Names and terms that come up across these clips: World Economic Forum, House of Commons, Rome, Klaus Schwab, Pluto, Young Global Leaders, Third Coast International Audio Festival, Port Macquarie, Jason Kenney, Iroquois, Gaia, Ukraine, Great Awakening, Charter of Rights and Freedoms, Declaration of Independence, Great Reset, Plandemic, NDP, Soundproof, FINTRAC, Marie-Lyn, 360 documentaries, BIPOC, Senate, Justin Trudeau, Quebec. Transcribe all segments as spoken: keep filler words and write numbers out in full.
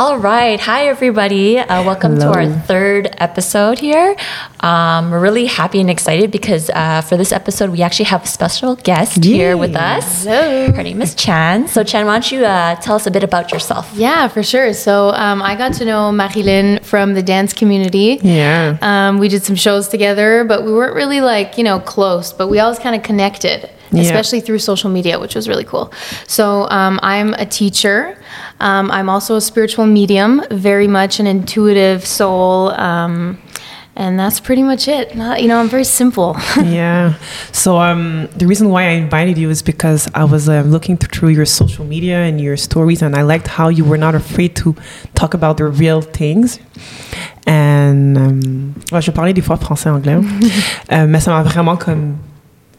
All right. Hi, everybody. Uh, welcome Hello. to our third episode here. Um, we're really happy and excited because uh, for this episode, we actually have a special guest Yay. here with us. Hello. Her name is Chan. So Chan, why don't you uh, tell us a bit about yourself? Yeah, for sure. So um, I got to know Marie-Lyn from the dance community. Yeah. Um, we did some shows together, but we weren't really like, you know, close, but we always kind of connected. Yeah. Especially through social media, which was really cool. So um, I'm a teacher. Um, I'm also a spiritual medium, very much an intuitive soul. Um, and that's pretty much it. Not, you know, I'm very simple. Yeah. So um, the reason why I invited you is because I was uh, looking through your social media and your stories, and I liked how you were not afraid to talk about the real things. And um, well, je parlais des fois français-anglais, euh, mais ça m'a vraiment comme...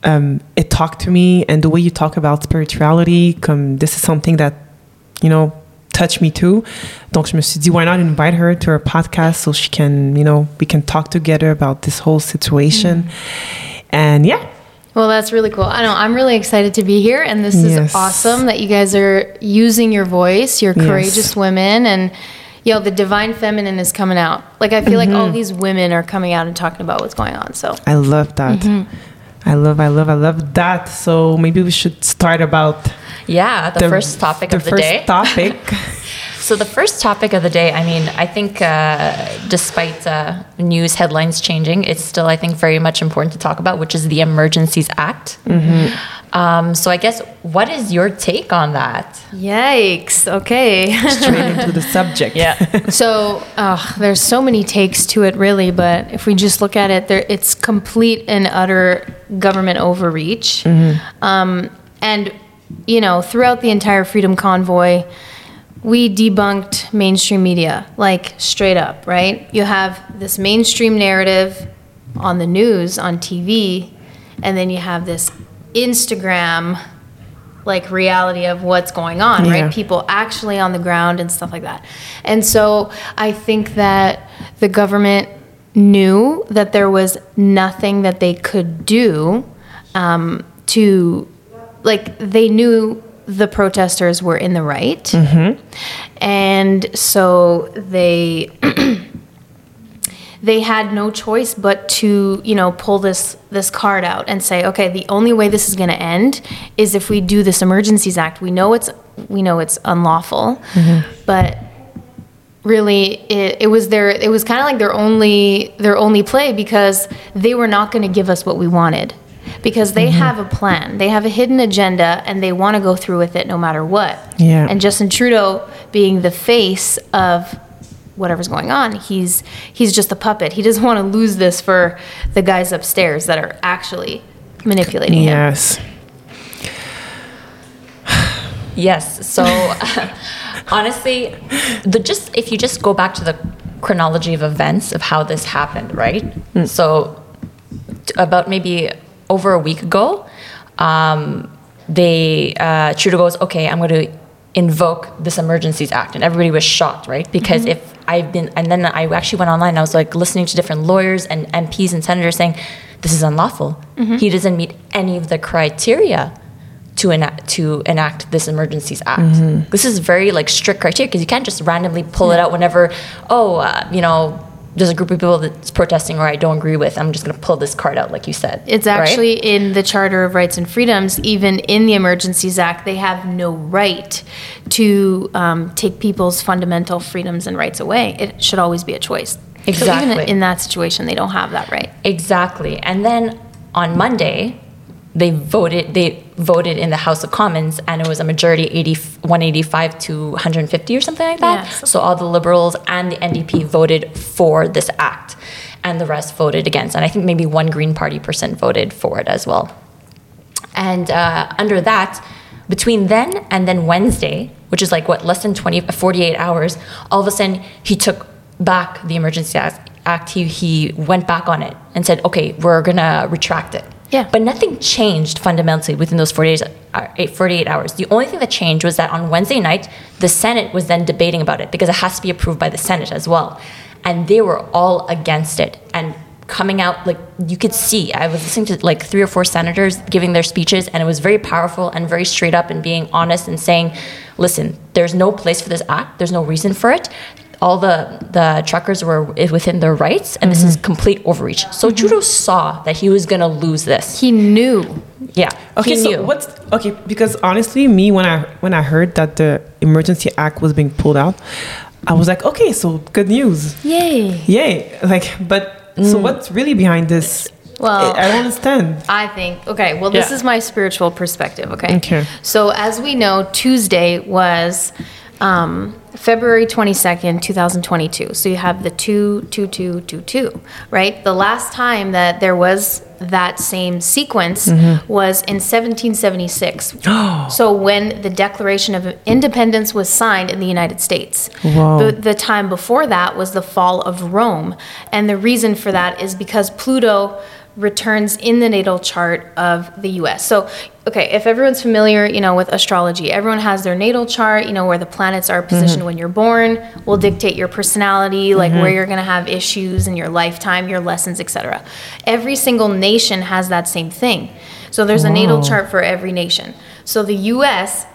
Um, it talked to me, and the way you talk about spirituality, come, this is something that, you know, touched me too. Donc, je me suis dit, why not invite her to our podcast so she can, you know, we can talk together about this whole situation. Mm. And yeah. Well, that's really cool. I know, I'm really excited to be here, and this is yes. awesome that you guys are using your voice. You're courageous yes. women, and yo, the divine feminine is coming out. Like, I feel mm-hmm. like all these women are coming out and talking about what's going on. So I love that. Mm-hmm. I love, I love, I love that. So maybe we should start about... Yeah, the, the first topic of the, the first day. topic. So the first topic of the day, I mean, I think uh, despite uh, news headlines changing, it's still, I think, very much important to talk about, which is the Emergencies Act. Mm-hmm. Um, so I guess, what is your take on that? Yikes. Okay. Straight into the subject. Yeah. So uh, there's so many takes to it, really. But if we just look at it, there, it's complete and utter government overreach. Mm-hmm. Um, and, you know, throughout the entire Freedom Convoy, we debunked mainstream media, like straight up, right? You have this mainstream narrative on the news, on T V, and then you have this Instagram, like, reality of what's going on, yeah. right? People actually on the ground and stuff like that. And so I think that the government knew that there was nothing that they could do um, to, like, they knew the protesters were in the right. Mm-hmm. And so they they had no choice but to, you know, pull this this card out and say, okay, the only way this is going to end is if we do this Emergencies Act. We know it's we know it's unlawful, mm-hmm. but really it, it was their it was kind of like their only their only play, because they were not going to give us what we wanted. Because they mm-hmm. have a plan, they have a hidden agenda, and they want to go through with it no matter what. Yeah. And Justin Trudeau, being the face of whatever's going on, he's he's just a puppet. He doesn't want to lose this for the guys upstairs that are actually manipulating yes. him. Yes. Yes. So honestly, the just if you just go back to the chronology of events of how this happened, right? Mm. So t- about maybe. Over a week ago, um, they uh, Trudeau goes, okay, I'm going to invoke this Emergencies Act. And everybody was shocked, right? Because mm-hmm. if I've been, and then I actually went online, and I was like listening to different lawyers and M Ps and senators saying, this is unlawful. Mm-hmm. He doesn't meet any of the criteria to enact, to enact this Emergencies Act. Mm-hmm. This is very like strict criteria, because you can't just randomly pull yeah. it out whenever, oh, uh, you know, there's a group of people that's protesting or I don't agree with, I'm just going to pull this card out, like you said. It's actually right? in the Charter of Rights and Freedoms, even in the Emergencies Act, they have no right to um, take people's fundamental freedoms and rights away. It should always be a choice. Exactly. So even in that situation, they don't have that right. Exactly. And then on Monday, they voted They voted in the House of Commons, and it was a majority, eighty, one eighty-five to one fifty or something like that. Yes. So all the Liberals and the N D P voted for this act, and the rest voted against. And I think maybe one Green Party person voted for it as well. And uh, under that, between then and then Wednesday, which is like, what, less than twenty, forty-eight hours, all of a sudden he took back the Emergency Act. He, he went back on it and said, okay, we're going to retract it. Yeah. But nothing changed fundamentally within those forty-eight hours. The only thing that changed was that on Wednesday night, the Senate was then debating about it, because it has to be approved by the Senate as well. And they were all against it and coming out, like you could see, I was listening to like three or four senators giving their speeches, and it was very powerful and very straight up and being honest and saying, listen, there's no place for this act, there's no reason for it. All the, the truckers were within their rights, and mm-hmm. this is complete overreach. So mm-hmm. Trudeau saw that he was gonna lose this. He knew. Yeah. Okay. He knew. So what's okay? Because honestly, me when I when I heard that the Emergency Act was being pulled out, I was like, okay, so good news. Yay. Yay. Like, but mm. so what's really behind this? Well, I don't understand. I think, okay, well, this yeah. is my spiritual perspective. Okay. Okay. So as we know, Tuesday was um, February twenty-second, twenty twenty-two. So you have the two, two, two, two, two, right? The last time that there was that same sequence mm-hmm. was in seventeen seventy-six. So when the Declaration of Independence was signed in the United States. Wow. The, the time before that was the fall of Rome. And the reason for that is because Pluto returns in the natal chart of the U S. So, okay, if everyone's familiar, you know, with astrology, everyone has their natal chart, you know, where the planets are positioned mm-hmm. when you're born will dictate your personality, like mm-hmm. where you're going to have issues in your lifetime, your lessons, et cetera. Every single nation has that same thing. So there's Whoa. a natal chart for every nation. So the U S,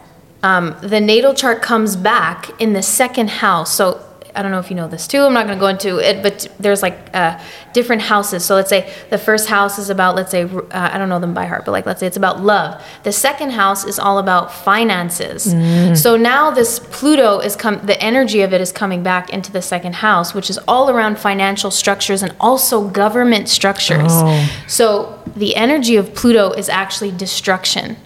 um, the natal chart comes back in the second house. So I don't know if you know this too, I'm not going to go into it, but there's like uh, different houses. So let's say the first house is about, let's say, uh, I don't know them by heart, but like, let's say it's about love. The second house is all about finances. Mm. So now this Pluto is come, the energy of it is coming back into the second house, which is all around financial structures and also government structures. Oh. So the energy of Pluto is actually destruction.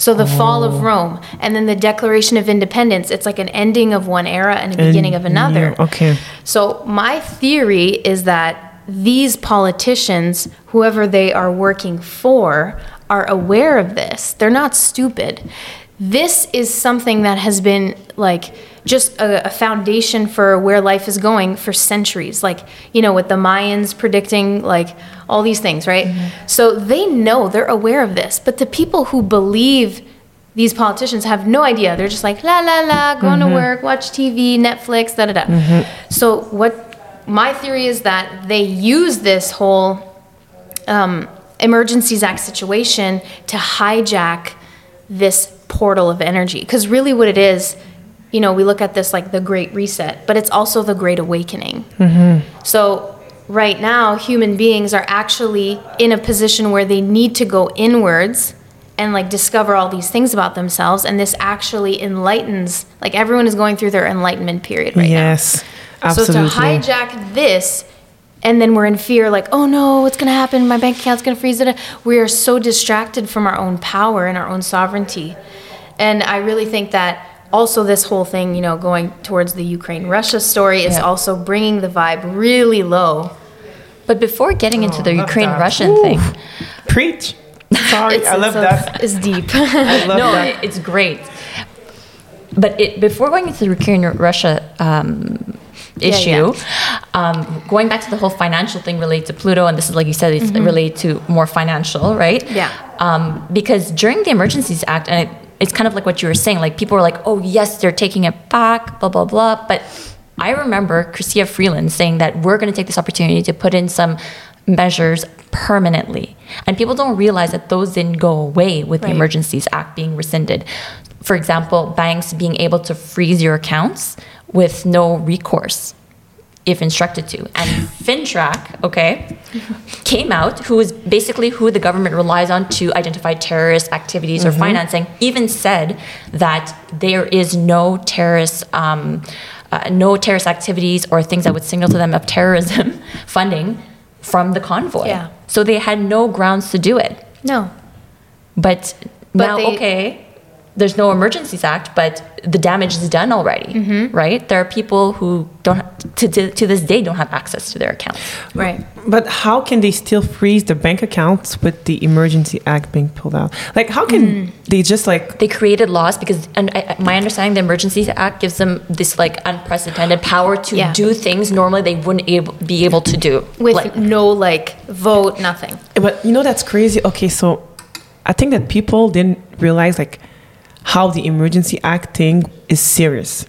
So the oh. fall of Rome, and then the Declaration of Independence, it's like an ending of one era and a and, beginning of another. Yeah, okay. So my theory is that these politicians, whoever they are working for, are aware of this. They're not stupid. This is something that has been like just a, a foundation for where life is going for centuries. Like, you know, with the Mayans predicting like all these things, right? Mm-hmm. So they know, they're aware of this, but the people who believe these politicians have no idea. They're just like, la, la, la, going mm-hmm. to work, watch T V, Netflix, da, da, da. Mm-hmm. So what my theory is that they use this whole um, Emergencies Act situation to hijack this portal of energy, because really what it is, you know, we look at this like the Great Reset, but it's also the Great Awakening. Mm-hmm. So right now human beings are actually in a position where they need to go inwards and like discover all these things about themselves, and this actually enlightens, like everyone is going through their enlightenment period right yes, now. Yes, absolutely. So to hijack this, and then we're in fear, like, oh no, what's going to happen? My bank account's going to freeze. We are so distracted from our own power and our own sovereignty. And I really think that also this whole thing, you know, going towards the Ukraine-Russia story is yeah. also bringing the vibe really low. But before getting oh, into the Ukraine-Russian thing... Preach. Sorry, it's, I love so, that. It's deep. I love no, that. It's great. But it, before going into the Ukraine-Russia um, issue... Yeah, yeah. Um, going back to the whole financial thing related to Pluto, and this is like you said, it's mm-hmm. related to more financial, right? Yeah. Um, because during the Emergencies Act, and it, it's kind of like what you were saying, like people were like, oh yes, they're taking it back, blah, blah, blah. But I remember Chrystia Freeland saying that we're going to take this opportunity to put in some measures permanently. And people don't realize that those didn't go away with right. the Emergencies Act being rescinded. For example, banks being able to freeze your accounts with no recourse, if instructed to. And FINTRAC, okay, came out, who is basically who the government relies on to identify terrorist activities mm-hmm. or financing, even said that there is no terrorist, um, uh, no terrorist activities or things that would signal to them of terrorism funding from the convoy. Yeah. So they had no grounds to do it. No. But, but now, they- okay... There's no Emergencies Act, but the damage is done already, mm-hmm. right? There are people who don't, to, to to this day, don't have access to their accounts. Right. But how can they still freeze the bank accounts with the Emergency Act being pulled out? Like, how can mm. they just like... They created laws because, and I, my understanding, the Emergencies Act gives them this like unprecedented power to yeah. do things normally they wouldn't able, be able to do. With like, no like vote, nothing. But you know, that's crazy. Okay, so I think that people didn't realize like, how the Emergency Act thing is serious.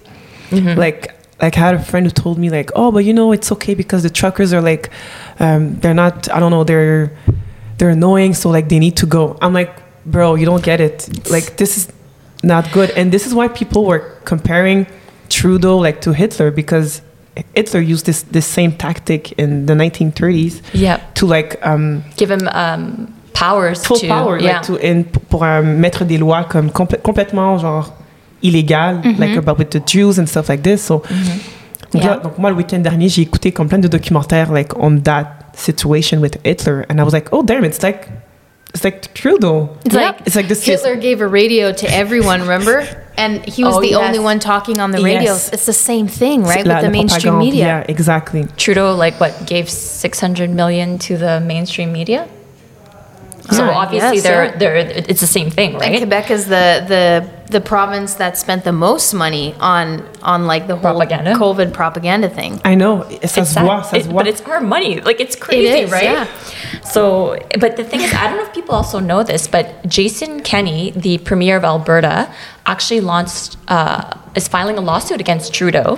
Mm-hmm. Like, like I had a friend who told me like, oh, but you know, it's okay because the truckers are like, um, they're not, I don't know, they're, they're annoying. So like they need to go. I'm like, bro, you don't get it. Like this is not good. And this is why people were comparing Trudeau like to Hitler, because Hitler used this, this same tactic in the nineteen thirties yeah. to like... Um, give him um, powers. Full to, power. Yeah. Like to, and pour um, mettre des lois comme compl- complètement genre illégales, mm-hmm. like about with the Jews and stuff like this. So, mm-hmm. yeah. donc moi, le week-end dernier, j'ai écouté comme plein de documentaires like on that situation with Hitler. And I was like, oh damn, it's like... It's like Trudeau. It's yeah. like, it's like this Hitler is- gave a radio to everyone, remember? And he was oh, the yes. only one talking on the radio. Yes. It's the same thing, right? La, with the mainstream propaganda. Media. Yeah, exactly. Trudeau, like what, gave six hundred million to the mainstream media? Yeah, so obviously yes, they're, yeah. they're, it's the same thing, right? And Quebec is the, the, the province that spent the most money on, on like the whole propaganda. COVID propaganda thing. I know. It says what? It says it, what? But it's our money. Like it's crazy, it is, right? Yeah. So, but the thing is, I don't know if people also know this, but Jason Kenney, the premier of Alberta, actually launched, uh, is filing a lawsuit against Trudeau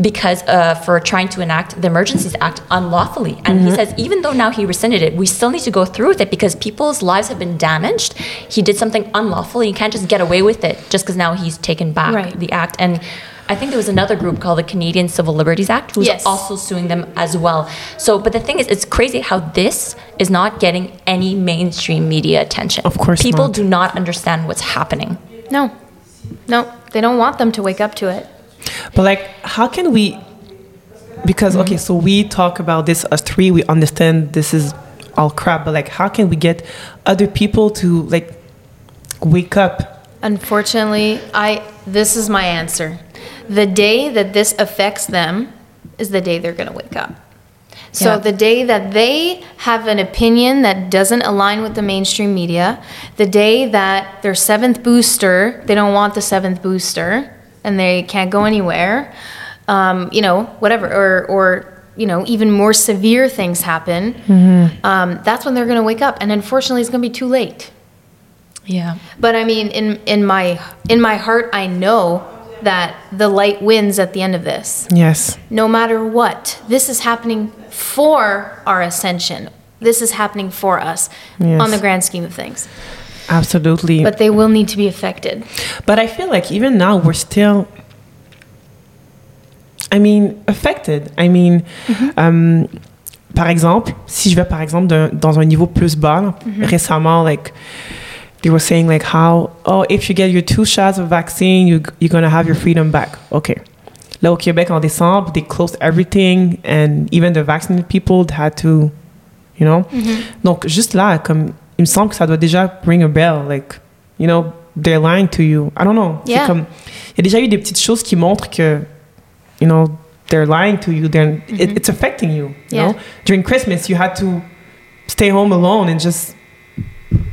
because uh, for trying to enact the Emergencies Act unlawfully. And mm-hmm. he says, even though now he rescinded it, we still need to go through with it because people's lives have been damaged. He did something unlawfully. You can't just get away with it just because now he's taken back right. the act. And I think there was another group called the Canadian Civil Liberties Act who's yes. also suing them as well. So, but the thing is, it's crazy how this is not getting any mainstream media attention. Of course People not. do not understand what's happening. No. No, they don't want them to wake up to it. But like, how can we, because, mm-hmm. okay, so we talk about this, us three, we understand this is all crap, but like, how can we get other people to like, wake up? Unfortunately, I, this is my answer. The day that this affects them is the day they're going to wake up. So yeah. the day that they have an opinion that doesn't align with the mainstream media, the day that their seventh booster, they don't want the seventh booster and they can't go anywhere, um, you know, whatever, or, or, you know, even more severe things happen, mm-hmm. um, that's when they're going to wake up. And unfortunately, it's going to be too late. Yeah. But I mean, in, in my, in my heart, I know that the light wins at the end of this. Yes. No matter what, this is happening for our ascension. This is happening for us yes. on the grand scheme of things. Absolutely. But they will need to be affected. But I feel like even now we're still, I mean, affected. I mean, mm-hmm. um, par exemple, si je vais par exemple d'un, dans un niveau plus bas, mm-hmm. récemment, like, they were saying like how, oh, if you get your two shots of vaccine, you, you're going to have your freedom back. Okay. Là, au Québec, en décembre, they closed everything and even the vaccinated people had to, you know. Mm-hmm. Donc, juste là, comme, il me semble que ça doit déjà ring a bell. Like, you know, they're lying to you. I don't know. Yeah. C'est comme, il y a déjà eu des petites choses qui montrent que, you know, they're lying to you. They're, mm-hmm. it, it's affecting you, yeah. you know. During Christmas, you had to stay home alone and just...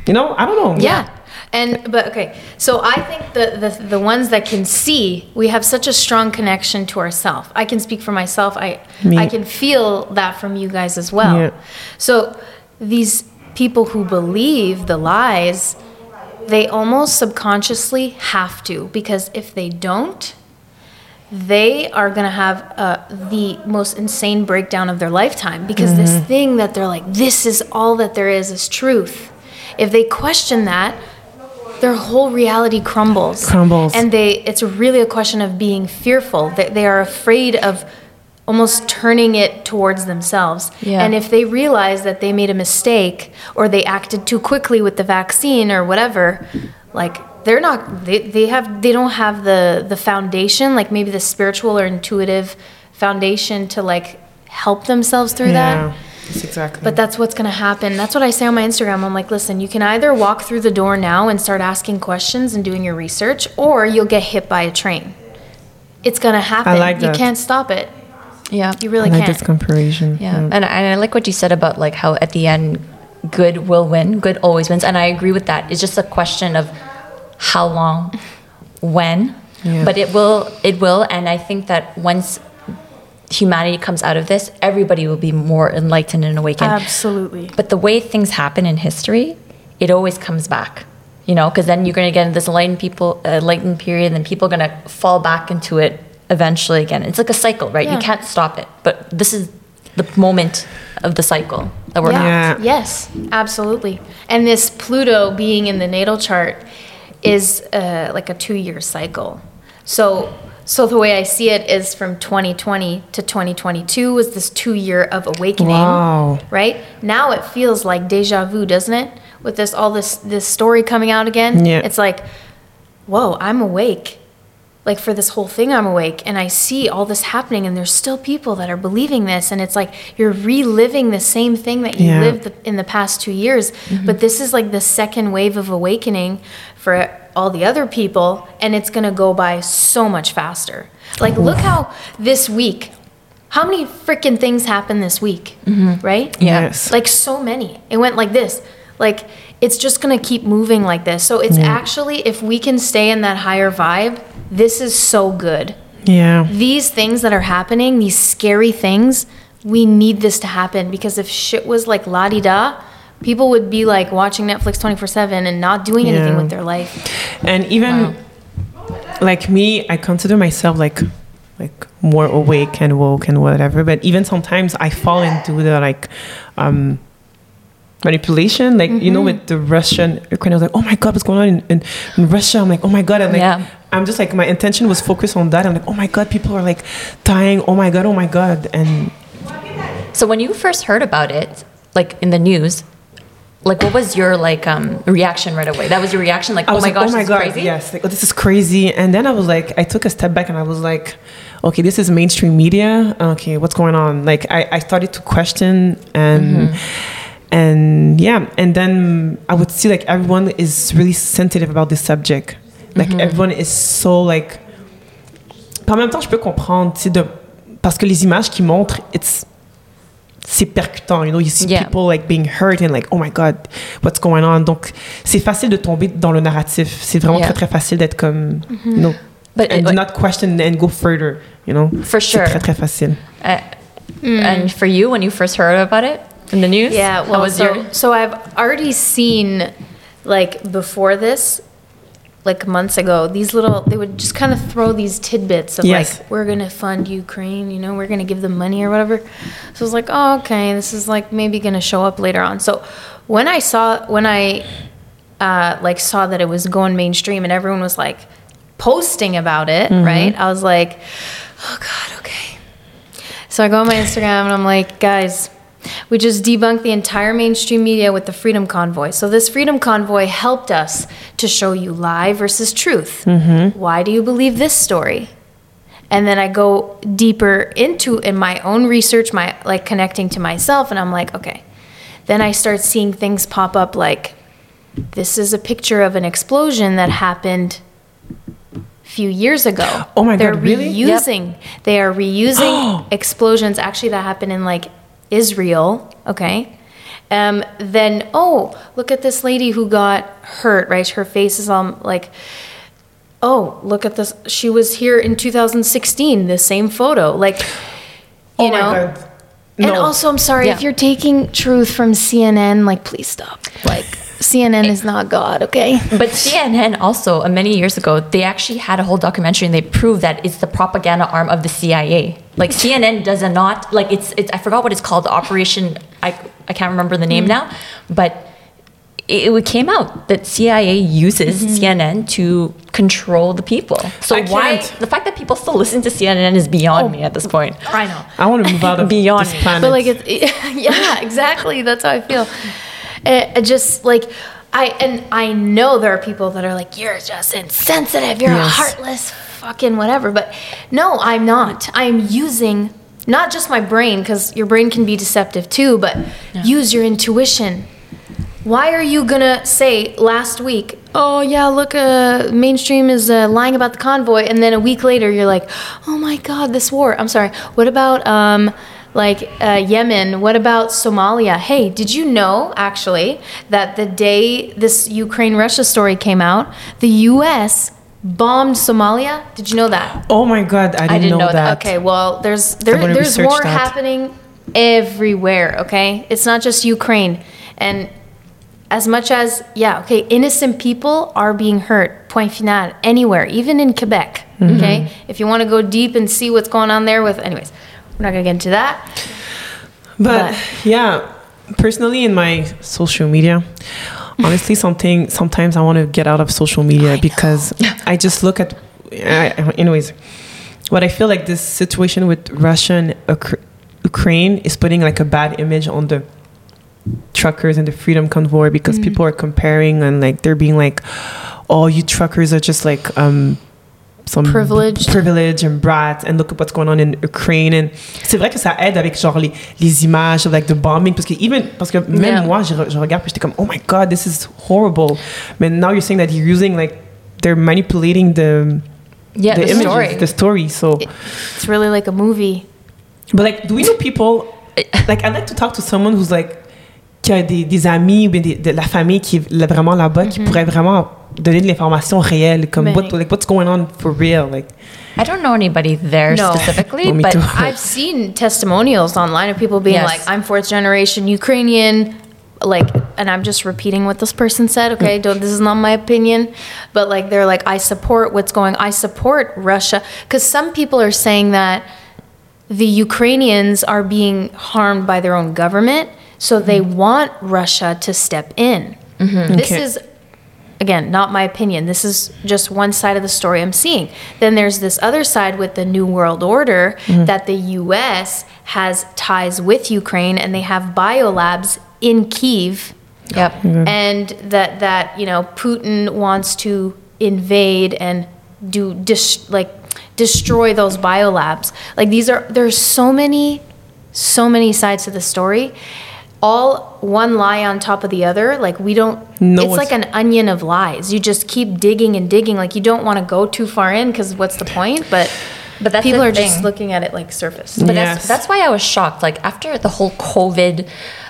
You know, I don't know. Yeah. yeah. And, but okay. So I think the, the, the ones that can see, we have such a strong connection to ourselves. I can speak for myself. I, Me. I can feel that from you guys as well. Yeah. So these people who believe the lies, they almost subconsciously have to, because if they don't, they are going to have uh, the most insane breakdown of their lifetime, because mm-hmm. this thing that they're like, this is all that there is, is truth. If they question that, their whole reality crumbles. Crumbles. And they it's really a question of being fearful. They, they are afraid of almost turning it towards themselves. Yeah. And if they realize that they made a mistake or they acted too quickly with the vaccine or whatever, like they're not they, they have they don't have the, the foundation, like maybe the spiritual or intuitive foundation to like help themselves through yeah. that. That's exactly. But that's what's going to happen. That's what I say on my Instagram. I'm like, listen, you can either walk through the door now and start asking questions and doing your research, or you'll get hit by a train. It's going to happen. I like that. You can't stop it. Yeah. You really I like can't. I like this comparison. Yeah. yeah. And, and I like what you said about like how at the end, good will win. Good always wins. And I agree with that. It's just a question of how long, when. Yeah. But it will. It will. And I think that once... humanity comes out of this, everybody will be more enlightened and awakened. Absolutely. But the way things happen in history, it always comes back, you know, because then you're going to get into this enlightened people, enlightened period, and then people are going to fall back into it eventually again. It's like a cycle, right? Yeah. You can't stop it. But this is the moment of the cycle that we're yeah. at. Yes, absolutely. And this Pluto being in the natal chart is uh, like a two-year cycle. So so the way I see it is from twenty twenty to twenty twenty-two was this two-year of awakening, wow. right? Now it feels like déjà vu, doesn't it? With this all this this story coming out again. Yeah. It's like, whoa, I'm awake. Like for this whole thing, I'm awake and I see all this happening and there's still people that are believing this. And it's like, you're reliving the same thing that you yeah. lived in the past two years. Mm-hmm. But this is like the second wave of awakening for all the other people. And it's going to go by so much faster. Like, look how this week, how many freaking things happened this week, mm-hmm. right? Yes. Like so many, it went like this, like it's just going to keep moving like this. So it's yeah. actually, if we can stay in that higher vibe, this is so good. Yeah. These things that are happening, these scary things, we need this to happen, because if shit was like la-di-da, people would be like watching Netflix twenty-four seven and not doing anything yeah. with their life. And even wow. like me, I consider myself like like more awake and woke and whatever, but even sometimes I fall into the like um manipulation, like mm-hmm. you know, with the Russian Ukraine, I was like, oh my god, what's going on in, in, in Russia? I'm like, oh my god, and like yeah. I'm just like, my intention was focused on that. I'm like, oh my god, people are like dying. Oh my god, oh my god. And so when you first heard about it, like in the news, like what was your like um, reaction right away? That was your reaction, like, oh my gosh, this is crazy. Yes, like, oh, this is crazy. And then I was like, I took a step back and I was like, okay, this is mainstream media. Okay, what's going on? Like I, I started to question and. Mm-hmm. And yeah, and then I would see like everyone is really sensitive about this subject. Like mm-hmm. everyone is so like. Par même temps, je peux comprendre, tu sais, de parce que les images qu'ils montrent, it's c'est percutant, you know. You see yeah. people like being hurt and like, oh my god, what's going on? Donc c'est facile de tomber dans le narratif. C'est vraiment yeah. très très facile d'être comme mm-hmm. you know, but and it, do like, not question and go further, you know. For sure. C'est très très facile. Uh, mm. And for you, when you first heard about it. In the news? Yeah, well, How was so, your- so I've already seen, like, before this, like, months ago, these little, they would just kind of throw these tidbits of, yes. like, we're going to fund Ukraine, you know, we're going to give them money or whatever. So I was like, oh, okay, this is, like, maybe going to show up later on. So when I saw, when I, uh, like, saw that it was going mainstream and everyone was, like, posting about it, mm-hmm. right, I was like, oh, God, okay. So I go on my Instagram and I'm like, guys... We just debunked the entire mainstream media with the Freedom Convoy. So this Freedom Convoy helped us to show you lie versus truth. Mm-hmm. Why do you believe this story? And then I go deeper into in my own research, my like connecting to myself, and I'm like, okay. Then I start seeing things pop up like, this is a picture of an explosion that happened few years ago. Oh my They're God, really? Reusing, yep. They are reusing explosions actually that happened in like Israel, okay, um, then, oh, look at this lady who got hurt, right? Her face is all like, oh, look at this. She was here in two thousand sixteen, the same photo. Like, you oh know. My God. No. And also, I'm sorry, yeah. if you're taking truth from C N N, like, please stop. Like, C N N is not God, okay? But C N N also, many years ago, they actually had a whole documentary and they proved that it's the propaganda arm of the C I A. Like, C N N does not, like, it's, it's, I forgot what it's called, the operation, I, I can't remember the name mm-hmm. now, but it, it came out that C I A uses mm-hmm. C N N to control the people. So I why, can't. The fact that people still listen to C N N is beyond oh, me at this point. I know. I want to move out of beyond this planet. But, like, it's, it, yeah, exactly, that's how I feel. It, it just, like... I and I know there are people that are like, you're just insensitive, you're yes. a heartless fucking whatever, but no, I'm not. I'm using not just my brain, because your brain can be deceptive too, but yeah. use your intuition. Why are you gonna say last week, oh yeah, look, uh, mainstream is uh, lying about the convoy, and then a week later you're like, oh my god, this war. I'm sorry, what about um like uh, Yemen, what about Somalia? Hey, did you know, actually, that the day this Ukraine-Russia story came out, the U S bombed Somalia? Did you know that? Oh my God, I didn't, I didn't know, know that. that. Okay, well, there's there, there's war that. happening everywhere, okay? It's not just Ukraine. And as much as, yeah, okay, innocent people are being hurt. point final, anywhere, even in Quebec, mm-hmm. okay? If you want to go deep and see what's going on there with, anyways, we're not going to get into that. But, but yeah, personally in my social media, honestly, something sometimes I want to get out of social media I because I just look at, I, anyways, what I feel like this situation with Russia and Uk- Ukraine is putting like a bad image on the truckers and the Freedom Convoy because mm-hmm. people are comparing and like they're being like, oh, you truckers are just like um, some privilege, b- privilege and brats, and look at what's going on in Ukraine. And c'est vrai que ça aide avec genre les, les images of like the bombing parce que even parce que même yeah. moi je, je regarde puis j'étais comme oh my god, this is horrible. But now you're saying that you're using like they're manipulating the yeah the, the images, story. the story. So it's really like a movie. But like, do we know people? Like, I'd like to talk to someone who's like qui a des, des amis ou bien des, de la famille qui est vraiment là-bas, mm-hmm. qui pourrait vraiment donner de l'information réelle, comme what, like, what's going on for real. Like, I don't know anybody there no. specifically, no, but I've seen testimonials online of people being yes. like, I'm fourth generation Ukrainian, like, and I'm just repeating what this person said, okay, don't, this is not my opinion, but like, they're like, I support what's going, I support Russia, because some people are saying that the Ukrainians are being harmed by their own government, so they want Russia to step in. Mm-hmm. Okay. This is, again, not my opinion. This is just one side of the story I'm seeing. Then there's this other side with the New World Order mm-hmm. that the U S has ties with Ukraine, and they have biolabs in Kyiv. Yep. Mm-hmm. And that, that, you know, Putin wants to invade and do dis- like destroy those biolabs. Like these are, there's so many, so many sides to the story. All one lie on top of the other. Like we don't, no, it's like an onion of lies. You just keep digging and digging. Like you don't want to go too far in because what's the point? But but that's people are thing. just looking at it like surface. But yes. that's, that's why I was shocked. Like after the whole COVID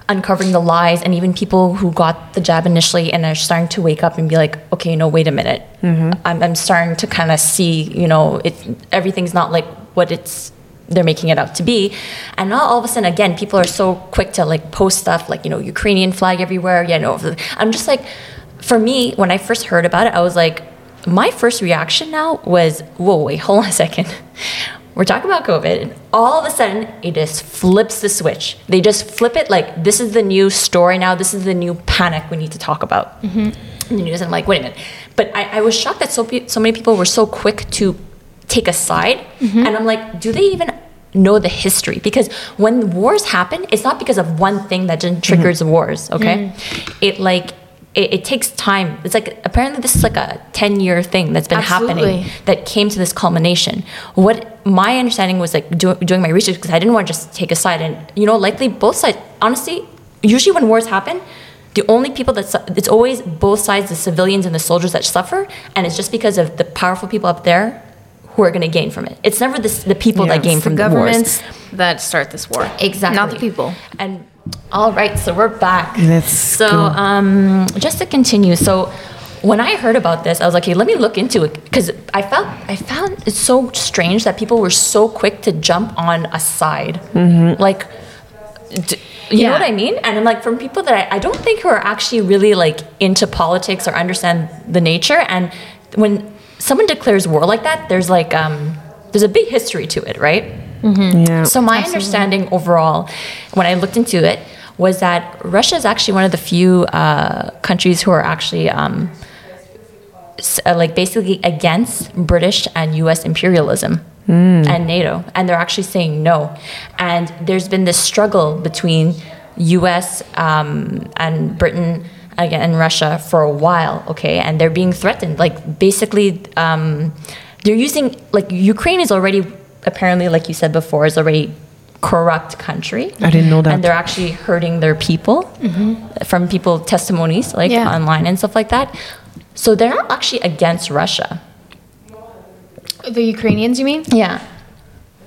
uncovering the lies and even people who got the jab initially and are starting to wake up and be like, okay, no, wait a minute. Mm-hmm. I'm, I'm starting to kind of see, you know, it, everything's not like what it's, they're making it out to be. And now all of a sudden, again, people are so quick to like post stuff like, you know, Ukrainian flag everywhere. Yeah, no, I'm just like, for me, when I first heard about it, I was like, my first reaction now was, whoa, wait, hold on a second. We're talking about COVID, and all of a sudden, it just flips the switch. They just flip it like, this is the new story now. This is the new panic we need to talk about mm-hmm. in the news. And I'm like, wait a minute. But I, I was shocked that so, so many people were so quick to take a side mm-hmm. and I'm like, do they even know the history? Because when wars happen, it's not because of one thing that just triggers mm-hmm. wars, okay? Mm. It like it, it takes time. It's like apparently this is like a ten-year thing that's been Absolutely. happening that came to this culmination. What my understanding was like do, doing my research because I didn't want to just take a side and you know likely both sides. Honestly, usually when wars happen, the only people that su- it's always both sides, the civilians and the soldiers that suffer, and it's just because of the powerful people up there who are going to gain from it. It's never this, the people yeah, that gain from the governments wars. That start this war. Exactly. Not the people. And all right, so we're back. Let's so um, just to continue. So when I heard about this, I was like, okay, let me look into it. Because I felt I found it so strange that people were so quick to jump on a side. Mm-hmm. Like, d- you yeah. know what I mean? And I'm like, from people that I, I don't think who are actually really like into politics or understand the nature. And when someone declares war like that, there's like um, there's a big history to it, right? Mm-hmm. Yeah. So my absolutely. understanding overall, when I looked into it, was that Russia is actually one of the few uh, countries who are actually um, like basically against British and U S imperialism mm. and NATO, and they're actually saying no. And there's been this struggle between U S um, and Britain. Again, in Russia for a while, okay, and they're being threatened. Like basically, um, they're using like Ukraine is already apparently, like you said before, is already corrupt country. I didn't know that. And they're actually hurting their people mm-hmm. from people testimonies like yeah. online and stuff like that. So they're not actually against Russia. The Ukrainians, you mean? Yeah.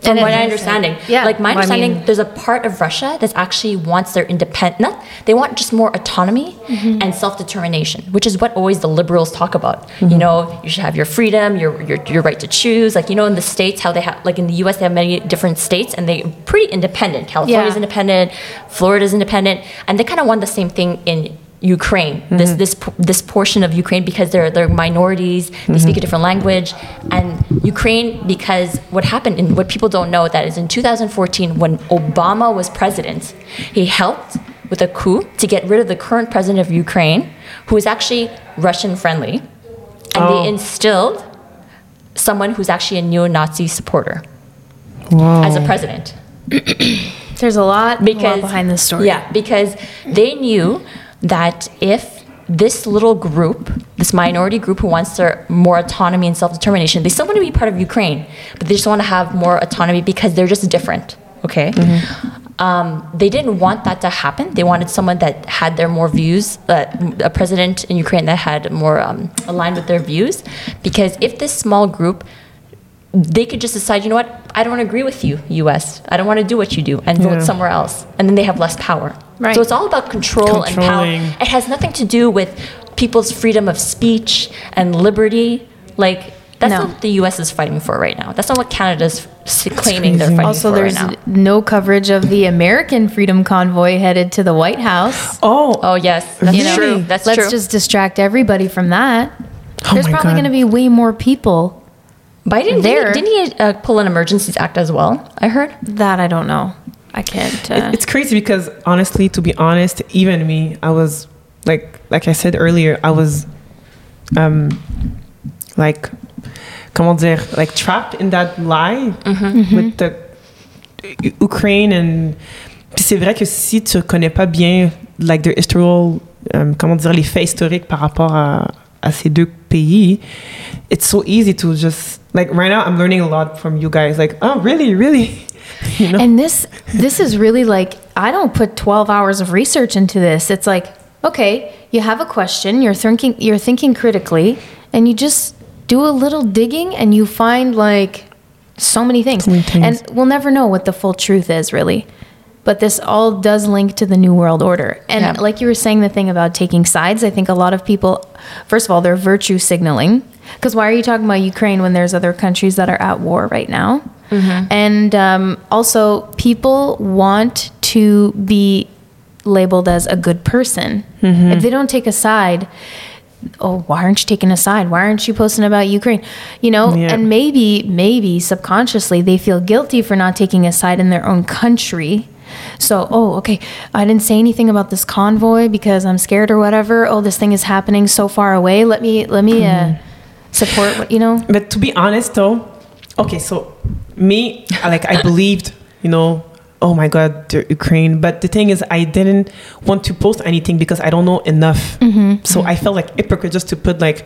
From what I understanding, yeah. like my well, understanding, I mean, there's a part of Russia that actually wants their independence. They want just more autonomy mm-hmm. and self-determination, which is what always the liberals talk about. Mm-hmm. You know, you should have your freedom, your, your your right to choose. Like, you know, in the states, how they have, like in the U S, they have many different states and they're pretty independent. California's yeah. independent, Florida's independent, and they kind of want the same thing in Ukraine, mm-hmm. this this this portion of Ukraine, because they're they're minorities, they mm-hmm. speak a different language, and Ukraine, because what happened, and what people don't know, that is in two thousand fourteen, when Obama was president, he helped with a coup to get rid of the current president of Ukraine, who is actually Russian friendly, and oh. they instilled someone who's actually a neo-Nazi supporter wow. as a president. There's a lot, because, a lot behind this story. Yeah, because they knew that if this little group, this minority group who wants their more autonomy and self-determination, they still want to be part of Ukraine, but they just want to have more autonomy because they're just different, okay? Mm-hmm. Um, they didn't want that to happen. They wanted someone that had their more views, uh, a president in Ukraine that had more um, aligned with their views, because if this small group, they could just decide, you know what, I don't agree with you, U S I don't want to do what you do, and vote yeah. somewhere else. And then they have less power. Right. So it's all about control and power. It has nothing to do with people's freedom of speech and liberty. Like, that's no. not what the U S is fighting for right now. That's not what Canada's claiming they're fighting also, for right now. Also, there's no coverage of the American Freedom Convoy headed to the White House. Oh. Oh, yes. That's really? true. That's Let's true. Let's just distract everybody from that. Oh there's probably going to be way more people. Biden, there. didn't he, didn't he uh, pull an Emergencies Act as well, I heard? That I don't know. I can't. Uh... It, it's crazy because, honestly, to be honest, even me, I was, like like I said earlier, I was, um, like, comment dire, like trapped in that lie mm-hmm. with the Ukraine. And puis c'est vrai que si tu connais pas bien, like, the historical, um, comment dire, les faits historiques par rapport à, à ces deux pays, it's so easy to just... Like right now, I'm learning a lot from you guys. Like, oh, really, really? You know? And this this is really like, I don't put twelve hours of research into this. It's like, okay, you have a question, you're thinking, you're thinking critically, and you just do a little digging, and you find like so many things. So many things. And we'll never know what the full truth is, really. But this all does link to the New World Order. And yeah. like you were saying, the thing about taking sides, I think a lot of people, first of all, they're virtue signaling. Because why are you talking about Ukraine when there's other countries that are at war right now? Mm-hmm. And um, also, people want to be labeled as a good person. Mm-hmm. If they don't take a side, oh, why aren't you taking a side? Why aren't you posting about Ukraine? You know, yeah. and maybe, maybe subconsciously, they feel guilty for not taking a side in their own country. So, oh, okay, I didn't say anything about this convoy because I'm scared or whatever. Oh, this thing is happening so far away. Let me let me uh, support, what, you know. But to be honest, though, okay, so me, like, I believed, you know, oh, my God, they're Ukraine. But the thing is, I didn't want to post anything because I don't know enough. Mm-hmm. So mm-hmm. I felt like hypocrite just to put, like,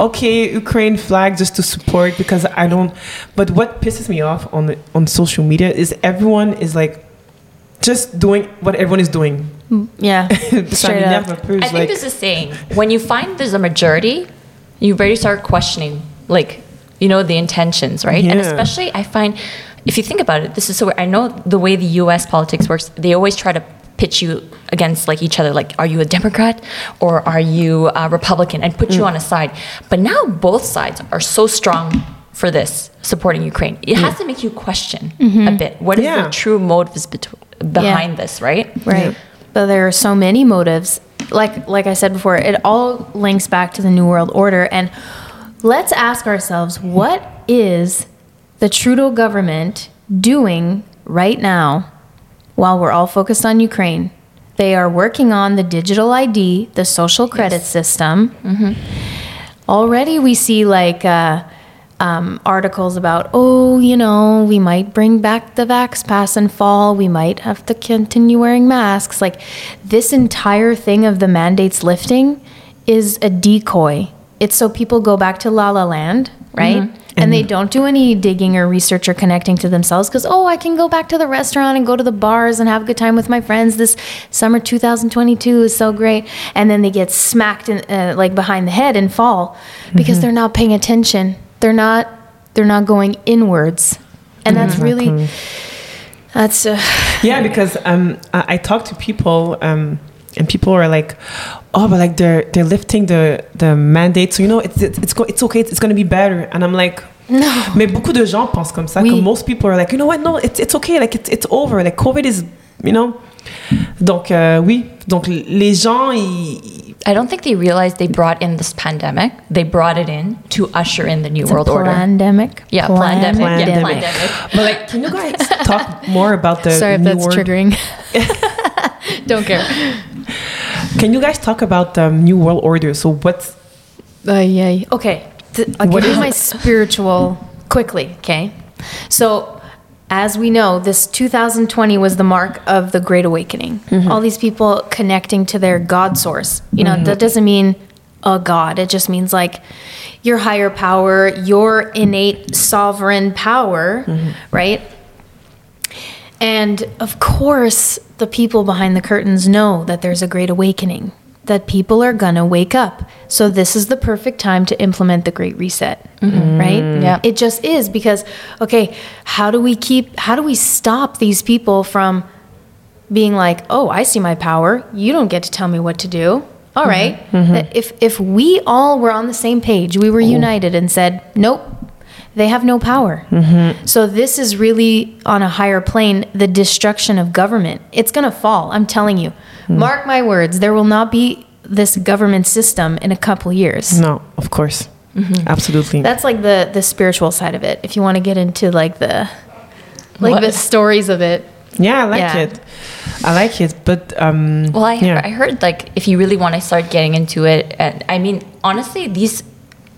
okay, Ukraine flag just to support because I don't. But what pisses me off on on social media is everyone is, like, just doing what everyone is doing. Yeah. Straight up. I think like, there's a saying. When you find there's a majority, you already start questioning, like, you know, the intentions, right? Yeah. And especially I find, if you think about it, this is so weird. I know the way the U S politics works, they always try to pitch you against, like, each other. Like, are you a Democrat or are you a Republican? And put mm. you on a side. But now both sides are so strong for this, supporting Ukraine. It yeah. has to make you question mm-hmm. a bit. What is yeah. the true motives between? behind yeah. this, right? Right. Yeah. But there are so many motives. Like like I said before, it all links back to the New World Order. And let's ask ourselves, what is the Trudeau government doing right now while we're all focused on Ukraine? They are working on the digital I D, the social credit yes. system. Mm-hmm. Already we see like... Uh, Um, articles about, oh, you know, we might bring back the vax pass in fall. We might have to continue wearing masks. Like this entire thing of the mandates lifting is a decoy. It's so people go back to La La Land, right? Mm-hmm. And, and they don't do any digging or research or connecting to themselves because, oh, I can go back to the restaurant and go to the bars and have a good time with my friends. This summer two thousand twenty-two is so great. And then they get smacked in, uh, like behind the head and fall because mm-hmm. they're not paying attention. They're not. They're not going inwards, and that's exactly. really. That's. Uh, yeah, because um, I, I talk to people, um, and people are like, "Oh, but like they're they're lifting the the mandate, so you know it's it's it's, go, it's okay, it's, it's going to be better." And I'm like, "No." Mais beaucoup de gens pensent comme ça. Oui. Que most people are like, "You know what? No, it's it's okay. Like it's it's over. Like COVID is, you know." Donc, euh, oui. Donc, les gens, ils... I don't think they realized they brought in this pandemic. They brought it in to usher in the New World Order. Plandemic. Yeah, plandemic. Plandemic. Yeah, plandemic. But like, can you guys talk more about the Sorry New World? Sorry if that's triggering. Don't care. Can you guys talk about the um, New World Order? So what's... Uh, yeah. Okay. I'll give you my spiritual quickly, okay? So... As we know, this two thousand twenty was the mark of the Great Awakening. Mm-hmm. All these people connecting to their God source. You know, mm-hmm. that doesn't mean a God. It just means like your higher power, your innate sovereign power, mm-hmm. right? And of course, the people behind the curtains know that there's a Great Awakening, that people are going to wake up. So this is the perfect time to implement the Great Reset, mm-hmm. right? Yeah. It just is because, okay, how do we keep, how do we stop these people from being like, oh, I see my power. You don't get to tell me what to do. All mm-hmm. right. Mm-hmm. If, if we all were on the same page, we were oh. united and said, nope, they have no power. Mm-hmm. So this is really on a higher plane, the destruction of government. It's going to fall. I'm telling you. Mark my words, there will not be this government system in a couple years. No, of course. Mm-hmm. Absolutely. That's like the, the spiritual side of it. If you want to get into like the like what? the stories of it. Yeah, I like yeah. it. I like it. But um Well, I yeah. I heard like if you really want to start getting into it, and I mean, honestly, these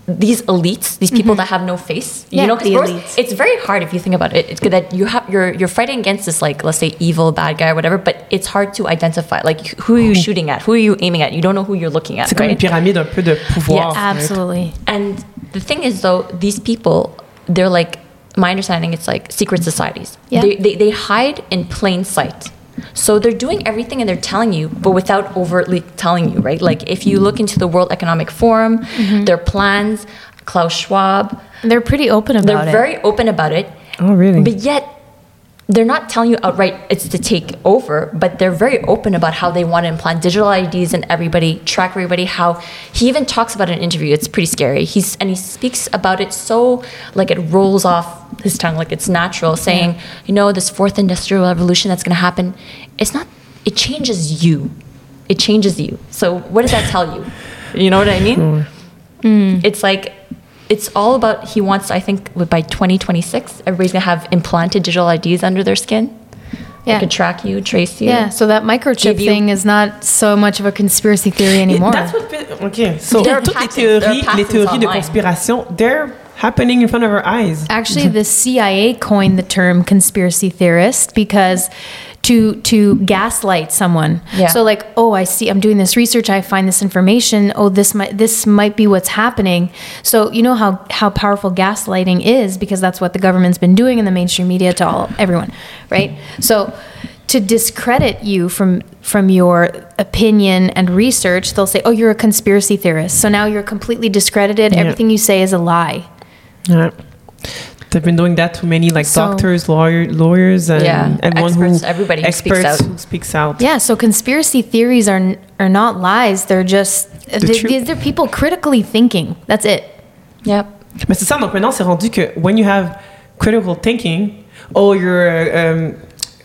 these elites, these people mm-hmm. that have no face, yeah, you know, because it's very hard if you think about it. It's good that you have, you're, you're fighting against this, like, let's say evil, bad guy or whatever, but it's hard to identify, like, who are you shooting at? Who are you aiming at? You don't know who you're looking at. C'est right? Comme une pyramide un peu de pouvoir. Yeah, absolutely. Right? And the thing is though, these people, they're like, my understanding, it's like secret societies. Yeah. They, they, they hide in plain sight. So they're doing everything and they're telling you, but without overtly telling you, right? Like if you look into the World Economic Forum, mm-hmm. their plans, Klaus Schwab. They're pretty open about they're it. They're very open about it. Oh, really? But yet they're not telling you outright it's to take over, but they're very open about how they want to implant digital I Ds and everybody, track everybody, how he even talks about it in an interview. It's pretty scary. He's and he speaks about it so like it rolls off his tongue, like it's natural, saying, yeah. you know, this fourth industrial revolution that's going to happen, it's not, it changes you. It changes you. So what does that tell you? You know what I mean? Mm. It's like, it's all about, he wants, I think, by twenty twenty-six, everybody's going to have implanted digital I Ds under their skin. Yeah. They could track you, trace you. Yeah, so that microchip thing is not so much of a conspiracy theory anymore. That's what, okay, so toutes les théories, les théories de conspiration, they're happening in front of our eyes. Actually, the C I A coined the term conspiracy theorist because to to gaslight someone. Yeah. So like, oh, I see, I'm doing this research, I find this information, oh, this might this might be what's happening. So you know how, how powerful gaslighting is, because that's what the government's been doing in the mainstream media to all everyone, right? So to discredit you from from your opinion and research, they'll say, oh, you're a conspiracy theorist. So now you're completely discredited. Yeah. Everything you say is a lie. Yeah. They've been doing that to many, like so, doctors, lawyer, lawyers, and yeah, everyone experts, who everybody who experts speaks out. who speaks out. Yeah, so conspiracy theories are are not lies; they're just the they're, they're people critically thinking. That's it. Yep. Mais c'est ça. Donc maintenant, c'est rendu que when you have critical thinking, oh, you're. Um,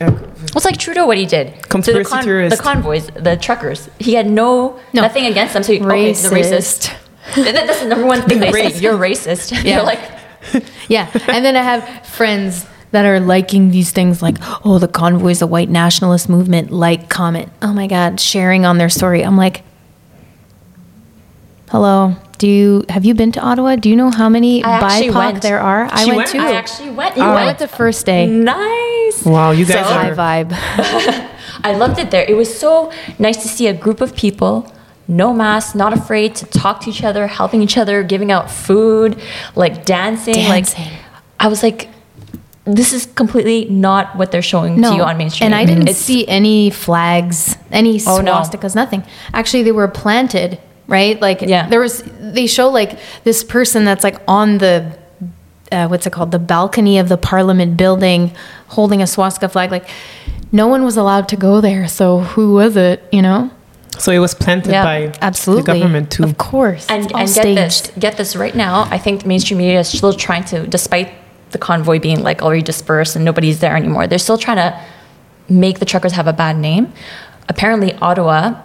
uh, It's like Trudeau, what he did. Conspiracy so the, con- the convoys, the truckers. He had no, no. nothing against them. So he, racist. Oh, he's the racist. That's the number one thing they say. You're racist. Yeah. You're like. Yeah, and then I have friends that are liking these things like, oh, the convoy is a white nationalist movement, like, comment. Oh, my God, sharing on their story. I'm like, hello, do you have you been to Ottawa? Do you know how many BIPOC went. there are? She I went, went too. I actually went. You oh. went. I went the first day. Nice. Wow, you guys so, are. High vibe. I loved it there. It was so nice to see a group of people. No mask, not afraid to talk to each other, helping each other, giving out food, like dancing. dancing. Like, I was like, this is completely not what they're showing no. to you on mainstream. And I didn't it's, see any flags, any swastikas, oh no. nothing. Actually, they were planted, right? Like, yeah. there was. They show like this person that's like on the uh, what's it called, the balcony of the Parliament building, holding a swastika flag. Like, no one was allowed to go there. So who was it? You know. So it was planted yeah, by absolutely. the government too. Of course. And, and get this, get this right now. I think mainstream media is still trying to, despite the convoy being like already dispersed and nobody's there anymore, they're still trying to make the truckers have a bad name. apparently Ottawa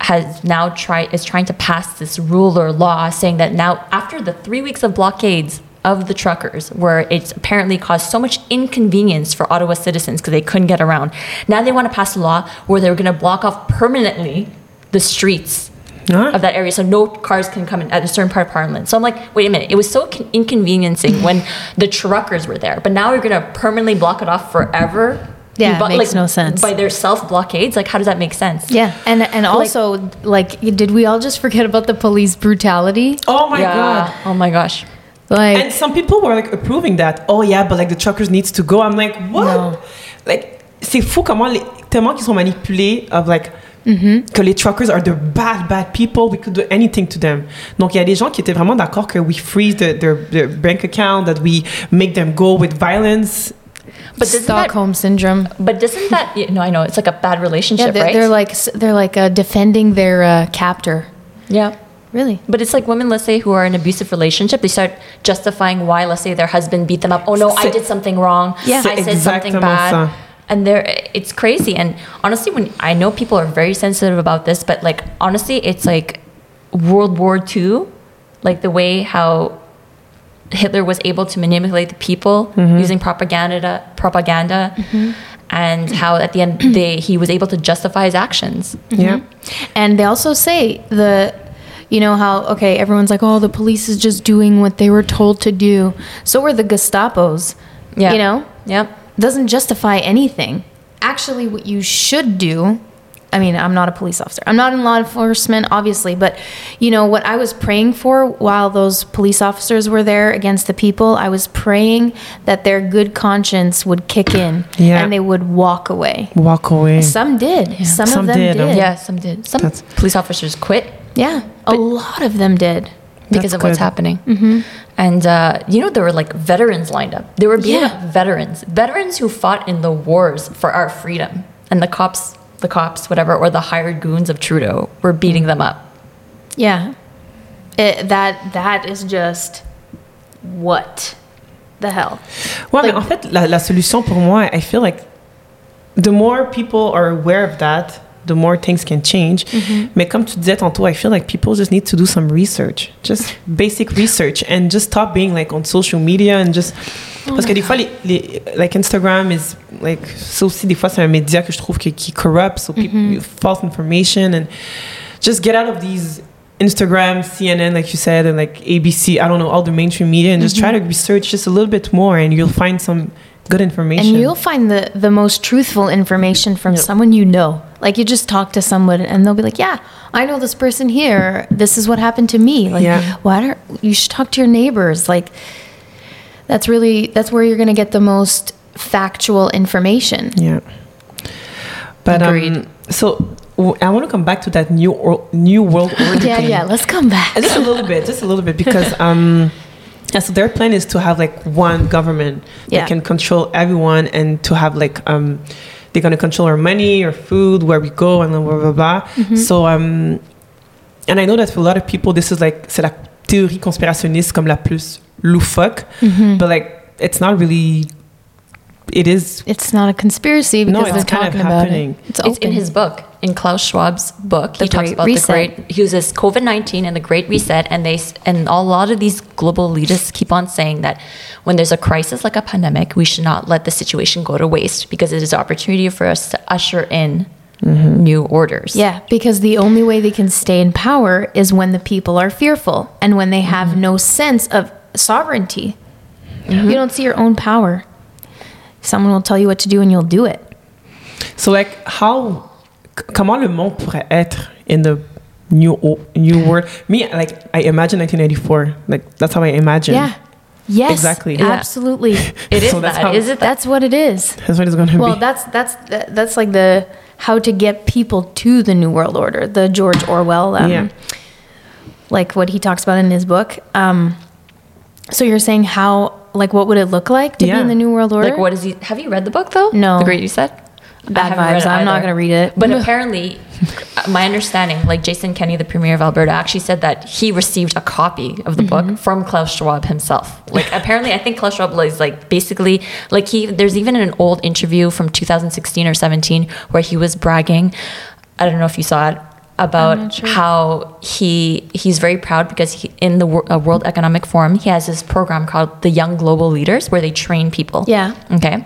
has now tried is trying to pass this rule or law saying that now after the three weeks of blockades of the truckers, where it's apparently caused so much inconvenience for Ottawa citizens because they couldn't get around, now they want to pass a law where they're going to block off permanently the streets huh? of that area, so no cars can come in at a certain part of Parliament. So I'm like, wait a minute, it was so con- inconveniencing when the truckers were there, but now we're going to permanently block it off forever? Yeah, but, it makes like, no sense. By their self-blockades, like, how does that make sense? Yeah, and and also, like, like did we all just forget about the police brutality? Oh, my yeah. God. Oh, my gosh. Like, and some people were, like, approving that. Oh, yeah, but, like, the truckers needs to go. I'm like, what? No. Like, c'est fou comment les, tellement qu'ils sont manipulés of, like, mm-hmm. que les truckers are the bad, bad people. We could do anything to them. Donc, il y a des gens qui étaient vraiment d'accord que we freeze the, their, their bank account, that we make them go with violence. But Stockholm that, syndrome. But doesn't that? You no, know, I know it's like a bad relationship, yeah, they're, right? They're like they're like uh, defending their uh, captor. Yeah, really. But it's like women, let's say, who are in an abusive relationship. They start justifying why, let's say, their husband beat them up. Oh no, I did something wrong. Yeah, I said something bad. And there, it's crazy. And honestly, when I know people are very sensitive about this, but like honestly, it's like World War Two, like the way how Hitler was able to manipulate the people mm-hmm. using propaganda, propaganda, mm-hmm. and how at the end they, he was able to justify his actions. Mm-hmm. Yeah, and they also say the, you know how okay everyone's like oh the police is just doing what they were told to do. So were the Gestapos. Yeah, you know. Yeah, doesn't justify anything. Actually, what you should do. I mean, I'm not a police officer. I'm not in law enforcement, obviously. But, you know, what I was praying for while those police officers were there against the people, I was praying that their good conscience would kick in yeah. and they would walk away. Walk away. Some did. Yeah. Some, some of them did. did. Yeah, some did. Some That's, police officers quit. Yeah, a lot of them did. Because That's of what's good. happening. Mm-hmm. And, uh, you know, there were, like, veterans lined up. There were being yeah. veterans. Veterans who fought in the wars for our freedom. And the cops... the cops, whatever, or the hired goons of Trudeau were beating them up. Yeah. It, that, that is just... What the hell? Ouais, like, mais en fait, la, la solution pour moi, I feel like the more people are aware of that, the more things can change. Mm-hmm. Mais comme tu disais tantôt, I feel like people just need to do some research. Just basic research and just stop being, like, on social media and just... Oh Parce que des God. fois, les, les, like Instagram is like ça aussi des fois c'est un média que je trouve qui, qui corrupt, so people mm-hmm. false information and just get out of these Instagram, C N N, like you said, and like A B C, I don't know, all the mainstream media, and mm-hmm. just try to research just a little bit more, and you'll find some good information. And you'll find the the most truthful information from yep. someone you know. Like you just talk to someone, and they'll be like, "Yeah, I know this person here. This is what happened to me." Like, yeah. why don't you should talk to your neighbors? Like. That's really, that's where you're going to get the most factual information. Yeah. But, Agreed. um, so w- I want to come back to that new or- new world order Yeah, thing. yeah, let's come back. Just a little bit, just a little bit, because, um, yeah, so their plan is to have, like, one government yeah. that can control everyone and to have, like, um, they're going to control our money, our food, where we go, and blah, blah, blah, blah. Mm-hmm. So, um, and I know that for a lot of people, this is, like, c'est la théorie conspirationniste comme la plus... loufoque, mm-hmm. but like it's not really. It is. It's not a conspiracy because no, they're talking kind of about happening. it. It's, it's in his book, in Klaus Schwab's book. The he talks about reset. the great. He uses COVID nineteen and the Great Reset, and they and a lot of these global leaders keep on saying that when there's a crisis like a pandemic, we should not let the situation go to waste because it is an opportunity for us to usher in mm-hmm. new orders. Yeah, because the only way they can stay in power is when the people are fearful and when they have mm-hmm. no sense of. Sovereignty. Mm-hmm. You don't see your own power. Someone will tell you what to do and you'll do it. So like how comment le monde pourrait être in the new new world? Me like I imagine nineteen eighty-four. Like that's how I imagine. Yeah. Yes. Exactly. Yeah. Absolutely. It is so that. How, is it that's what it is. That's what it's going to well, be. Well, that's that's that's like the how to get people to the new world order, the George Orwell um yeah. like what he talks about in his book. Um So you're saying how, like, what would it look like to yeah. be in the New World Order? Like, what is he? Have you read the book though? No. The Great Reset. Bad vibes. I'm not gonna read it. But apparently, my understanding, like Jason Kenney, the Premier of Alberta, actually said that he received a copy of the mm-hmm. book from Klaus Schwab himself. Like, apparently, I think Klaus Schwab is like basically like he. There's even an old interview from two thousand sixteen or seventeen where he was bragging I don't know if you saw it, about sure. how he he's very proud because he, in the wor- uh, World Economic Forum, he has this program called the Young Global Leaders, where they train people. Yeah. Okay.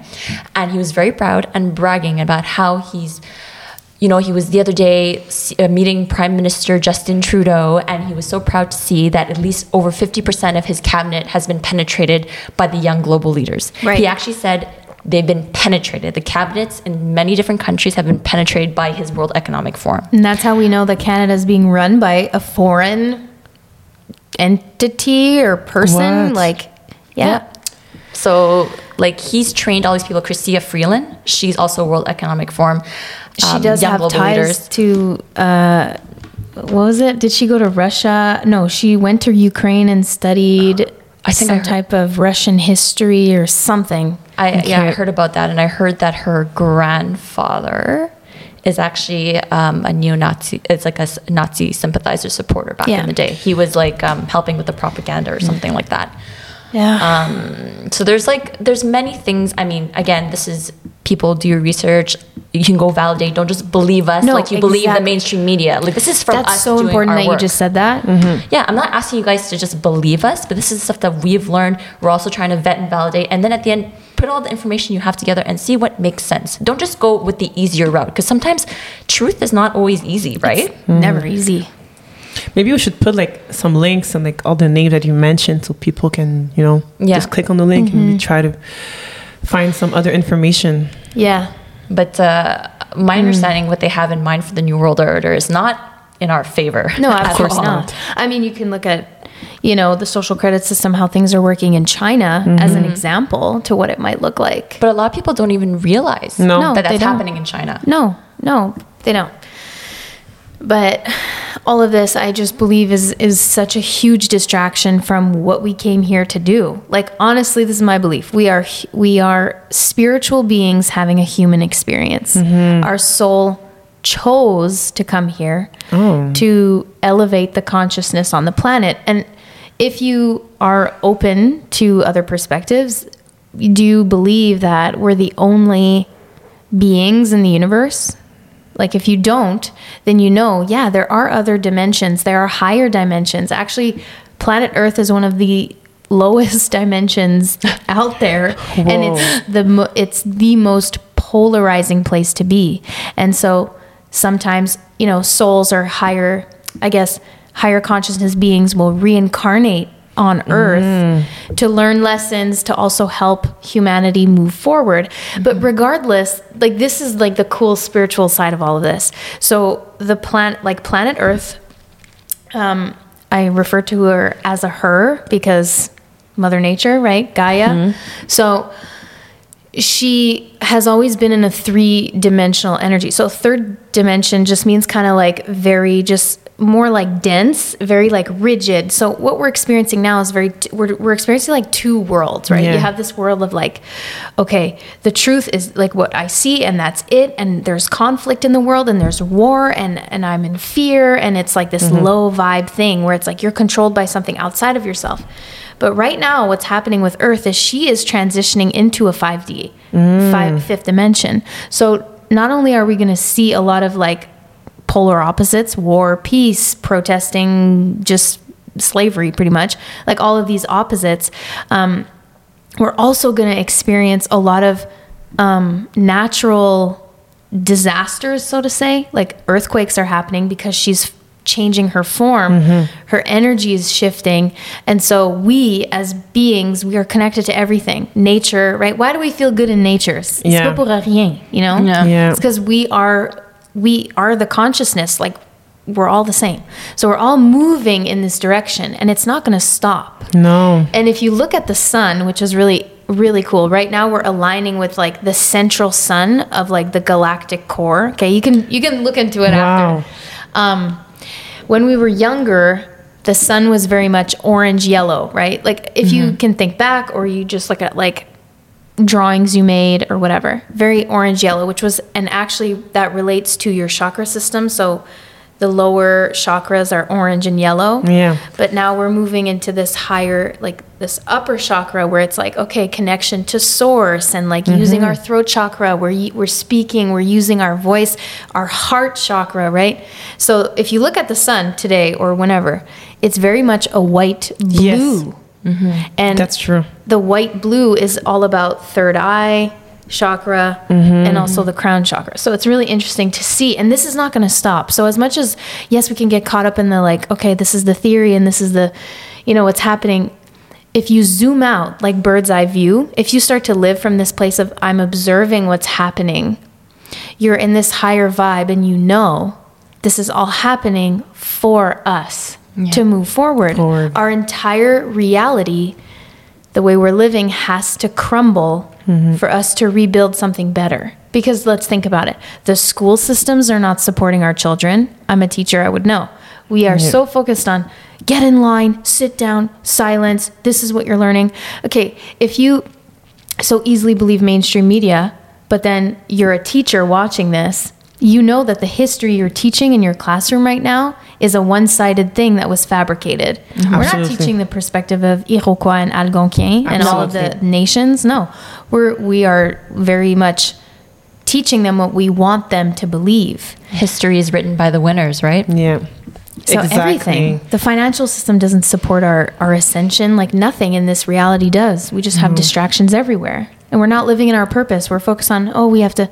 And he was very proud and bragging about how he's, you know, he was the other day uh, meeting Prime Minister Justin Trudeau, and he was so proud to see that at least over fifty percent of his cabinet has been penetrated by the Young Global Leaders. Right. He actually said, they've been penetrated. The cabinets in many different countries have been penetrated by his World Economic Forum. And that's how we know that Canada is being run by a foreign entity or person. What? Like, yeah. yeah. So, like, he's trained all these people. Chrystia Freeland, she's also World Economic Forum. Um, she does young have global ties leaders. to, uh, what was it? Did she go to Russia? No, she went to Ukraine and studied... Uh, I think some I type of Russian history or something. I, yeah, I heard about that, and I heard that her grandfather is actually um, a neo-Nazi. It's like a Nazi sympathizer supporter back yeah. in the day. He was like um, helping with the propaganda or something mm. like that. Yeah. Um, so there's like there's many things. I mean, again, this is people do your research. You can go validate. Don't just believe us no, like you exactly. believe the mainstream media. Like this is from That's us so doing important our that work. You just said that. Mm-hmm. Yeah, I'm not asking you guys to just believe us, but this is stuff that we've learned. We're also trying to vet and validate, and then at the end, put all the information you have together and see what makes sense. Don't just go with the easier route, because sometimes truth is not always easy, right? It's mm. never easy. Maybe we should put like some links and like all the names that you mentioned, so people can, you know, yeah. just click on the link mm-hmm. and maybe try to find some other information. Yeah. But uh, my mm. understanding, what they have in mind for the New World Order is not in our favor. No, of course all. not. I mean, you can look at, you know, the social credit system, how things are working in China mm-hmm. as an example to what it might look like. But a lot of people don't even realize no. that no, that's happening in China. No, no, they don't. But all of this, I just believe, is is such a huge distraction from what we came here to do. Like, honestly, this is my belief. We are we are spiritual beings having a human experience. Mm-hmm. Our soul chose to come here oh. to elevate the consciousness on the planet. And if you are open to other perspectives, do you believe that we're the only beings in the universe? Like, if you don't, then you know, yeah, there are other dimensions. There are higher dimensions. Actually, planet Earth is one of the lowest dimensions out there. Whoa. And it's the mo- it's the most polarizing place to be. And so sometimes, you know, souls are higher, I guess, higher consciousness beings will reincarnate on Earth mm. to learn lessons, to also help humanity move forward. Mm-hmm. But regardless, like, this is like the cool spiritual side of all of this. So the planet, like planet Earth, um, I refer to her as a her because Mother Nature, right? Gaia. Mm-hmm. So she has always been in a three-dimensional energy. So third dimension just means kind of like very just more like dense, very like rigid. So what we're experiencing now is very, t- we're, we're experiencing like two worlds, right? Yeah. You have this world of like, okay, the truth is like what I see and that's it. And there's conflict in the world and there's war and, and I'm in fear. And it's like this mm-hmm. low vibe thing where it's like you're controlled by something outside of yourself. But right now what's happening with Earth is she is transitioning into a five D, mm. five, fifth dimension. So not only are we going to see a lot of like polar opposites, war, peace, protesting, just slavery pretty much, like all of these opposites, um, we're also going to experience a lot of um, natural disasters, so to say. Like earthquakes are happening because she's changing her form, mm-hmm. her energy is shifting. And so we as beings, we are connected to everything. Nature, right? Why do we feel good in nature? It's yeah. pas pour rien, you know? Yeah. Yeah. It's because we are we are the consciousness. Like, we're all the same. So we're all moving in this direction and it's not going to stop. No. And if you look at the sun, which is really, really cool. Right now we're aligning with like the central sun of like the galactic core. Okay. You can, you can look into it wow. after. Um, When we were younger, the sun was very much orange-yellow, right? Like, if mm-hmm. you can think back or you just look at, like, drawings you made or whatever, very orange-yellow, which was, and actually that relates to your chakra system. So the lower chakras are orange and yellow. Yeah. But now we're moving into this higher, like this upper chakra where it's like, okay, connection to source and like mm-hmm. using our throat chakra, we're, we're speaking, we're using our voice, our heart chakra, right? So if you look at the sun today or whenever, it's very much a white blue. Yes. Mm-hmm. And that's true. The white blue is all about third eye chakra mm-hmm. and also the crown chakra. So it's really interesting to see, and this is not going to stop. So as much as yes, we can get caught up in the like, okay, this is the theory and this is the, you know, what's happening. If you zoom out like bird's eye view, if you start to live from this place of I'm observing what's happening, you're in this higher vibe and you know this is all happening for us yeah. to move forward. forward. Our entire reality, the way we're living, has to crumble mm-hmm. for us to rebuild something better. Because let's think about it. The school systems are not supporting our children. I'm a teacher, I would know. We are yeah. so focused on get in line, sit down, silence. This is what you're learning. Okay, if you so easily believe mainstream media, but then you're a teacher watching this, you know that the history you're teaching in your classroom right now is a one-sided thing that was fabricated. Mm-hmm. We're not teaching the perspective of Iroquois and Algonquin Absolutely. And all of the nations. No, we're, we are very much teaching them what we want them to believe. History is written by the winners, right? Yeah. So exactly. everything, the financial system doesn't support our, our ascension, like nothing in this reality does. We just have mm-hmm. distractions everywhere, and we're not living in our purpose. We're focused on, oh, we have to...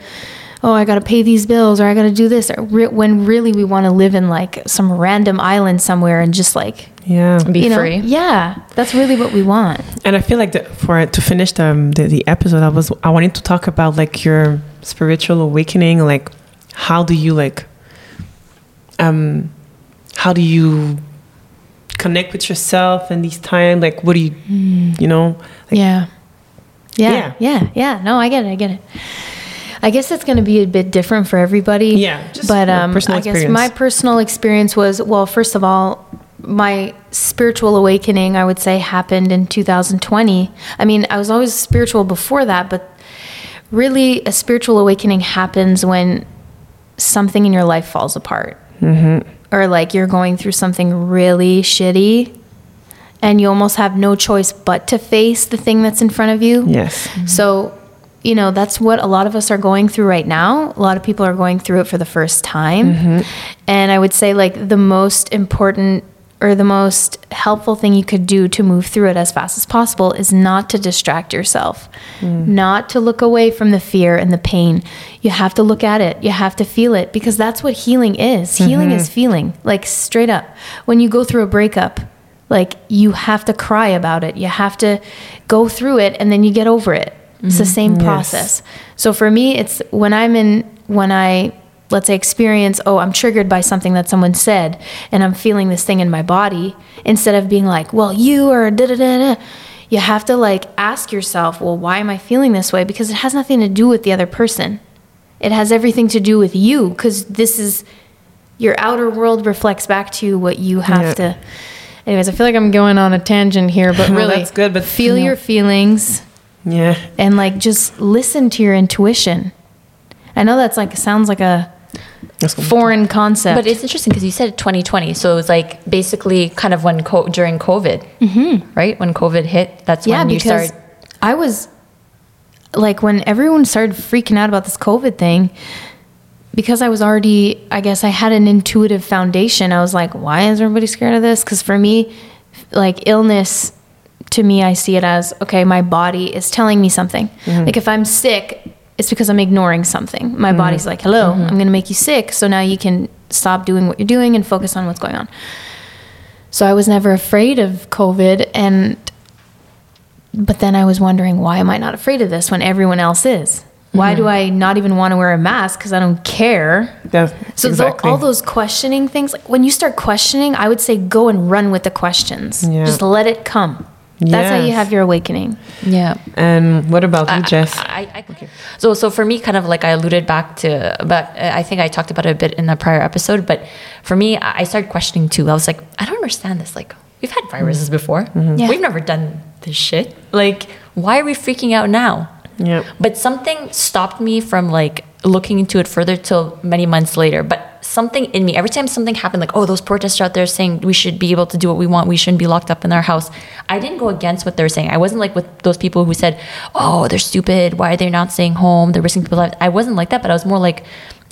oh, I got to pay these bills, or I got to do this, or re- when really we want to live in like some random island somewhere and just like yeah, be free. Know, yeah, that's really what we want. And I feel like the, for to finish the, the the episode, I was I wanted to talk about like your spiritual awakening. Like, how do you like, um, how do you connect with yourself in these times? Like, what do you, mm. you know? Like, yeah. yeah, yeah, yeah, yeah. No, I get it. I get it. I guess it's going to be a bit different for everybody. Yeah, just but um, personal I guess experience. My personal experience was, well, first of all, my spiritual awakening, I would say, happened in two thousand twenty. I mean, I was always spiritual before that, but really a spiritual awakening happens when something in your life falls apart. Mm-hmm. Or like you're going through something really shitty and you almost have no choice but to face the thing that's in front of you. Yes. Mm-hmm. So... you know, that's what a lot of us are going through right now. A lot of people are going through it for the first time. Mm-hmm. And I would say like the most important or the most helpful thing you could do to move through it as fast as possible is not to distract yourself, mm. not to look away from the fear and the pain. You have to look at it. You have to feel it, because that's what healing is. Mm-hmm. Healing is feeling, like straight up. When you go through a breakup, like you have to cry about it. You have to go through it and then you get over it. It's the same process. Yes. So for me, it's when I'm in, when I, let's say, experience, oh, I'm triggered by something that someone said and I'm feeling this thing in my body, instead of being like, well, you are da da da da. You have to like ask yourself, well, why am I feeling this way? Because it has nothing to do with the other person. It has everything to do with you, because this is, your outer world reflects back to you what you have yeah. to. Anyways, I feel like I'm going on a tangent here, but really, well, that's good, but feel your feelings. Yeah. And like just listen to your intuition. I know that's like sounds like a foreign concept. But it's interesting because you said twenty twenty. So it was like basically kind of when co- during COVID. Mm-hmm. Right? When COVID hit, that's yeah, when you started. I was like, when everyone started freaking out about this COVID thing, because I was already, I guess I had an intuitive foundation. I was like, why is everybody scared of this? Because for me, like illness, to me, I see it as, okay, my body is telling me something. Mm-hmm. Like if I'm sick, it's because I'm ignoring something. My mm-hmm. body's like, hello, mm-hmm. I'm going to make you sick. So now you can stop doing what you're doing and focus on what's going on. So I was never afraid of COVID. And, but then I was wondering, why am I not afraid of this when everyone else is? Why mm-hmm. do I not even want to wear a mask? Because I don't care. That's so exactly. all those questioning things, like when you start questioning, I would say go and run with the questions. Yeah. Just let it come. That's yes. how you have your awakening. Yeah. And what about you, Jess? I, I, I, okay. So, so for me, kind of like I alluded back to, but I think I talked about it a bit in the prior episode. But for me, I started questioning too. I was like, I don't understand this. Like, we've had viruses before. Mm-hmm. Yeah. We've never done this shit. Like, why are we freaking out now? Yeah. But something stopped me from like looking into it further till many months later. But something in me, every time something happened, like, oh, those protesters out there saying we should be able to do what we want, we shouldn't be locked up in our house, I didn't go against what they were saying. I wasn't like with those people who said, oh, they're stupid, why are they not staying home, they're risking people's lives. I wasn't like that, but I was more like,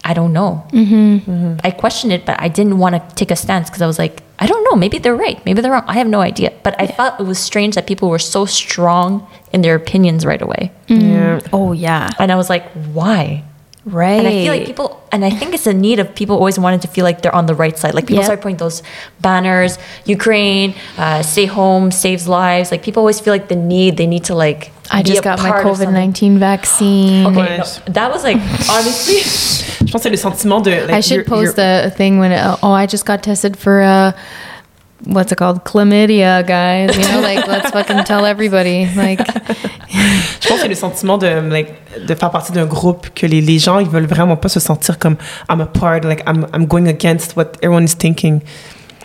I don't know. Mm-hmm. Mm-hmm. I questioned it, but I didn't want to take a stance because I was like, I don't know. Maybe they're right. Maybe they're wrong. I have no idea. But I yeah. thought it was strange that people were so strong in their opinions right away. Mm. Yeah. Oh, yeah. And I was like, why? Right. And I feel like people, and I think it's a need of people always wanting to feel like they're on the right side. Like people yep. start putting those banners, Ukraine, uh, stay home, saves lives. Like people always feel like the need, they need to like, I just got my COVID nineteen vaccine. Okay, no, that was like, honestly, je pense que c'est le sentiment de, like, I should you're, post you're, a thing when, it, oh, I just got tested for, uh, what's it called? Chlamydia, guys. You know, like, let's fucking tell everybody. Like, je pense que c'est le sentiment de, like, de faire partie d'un groupe que les, les gens, ils veulent vraiment pas se sentir comme, I'm a part, like, I'm, I'm going against what everyone is thinking.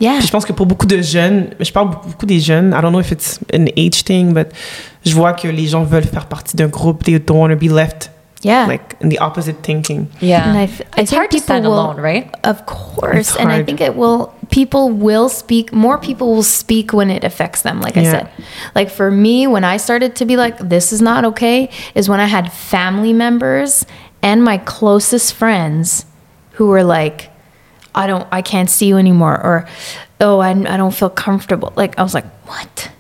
Yeah. Puis je pense que pour beaucoup de jeunes, je parle beaucoup des jeunes, I don't know if it's an age thing, but je vois que les gens veulent faire partie d'un groupe. They don't want to be left yeah. like in the opposite thinking. Yeah. And I f- I it's hard to stand will, alone, right? Of course. And I think it will, people will speak, more people will speak when it affects them, like yeah. I said. Like for me, when I started to be like, this is not okay, is when I had family members and my closest friends who were like, I don't, I can't see you anymore, or oh, I, I don't feel comfortable. Like I was like, what?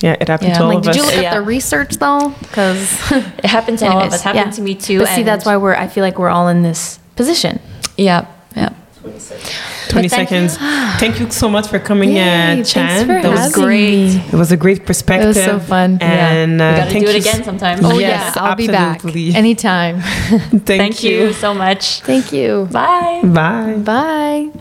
Yeah, it happened yeah. to all like, of us. Did you look yeah. at the research though? Because it happened to all of us. It happened yeah. to me too. But and see, that's why we're. I feel like we're all in this position. Yeah, yeah. Twenty seconds. Twenty thank seconds. You. Thank you so much for coming, Yay, uh, Chan. For that was great. Me. It was a great perspective. It was so fun. And yeah. uh, we gotta thank do it again s- sometime. Oh yes, yeah, I'll absolutely. Be back anytime. thank, thank you. you so much. Thank you. Bye. Bye. Bye.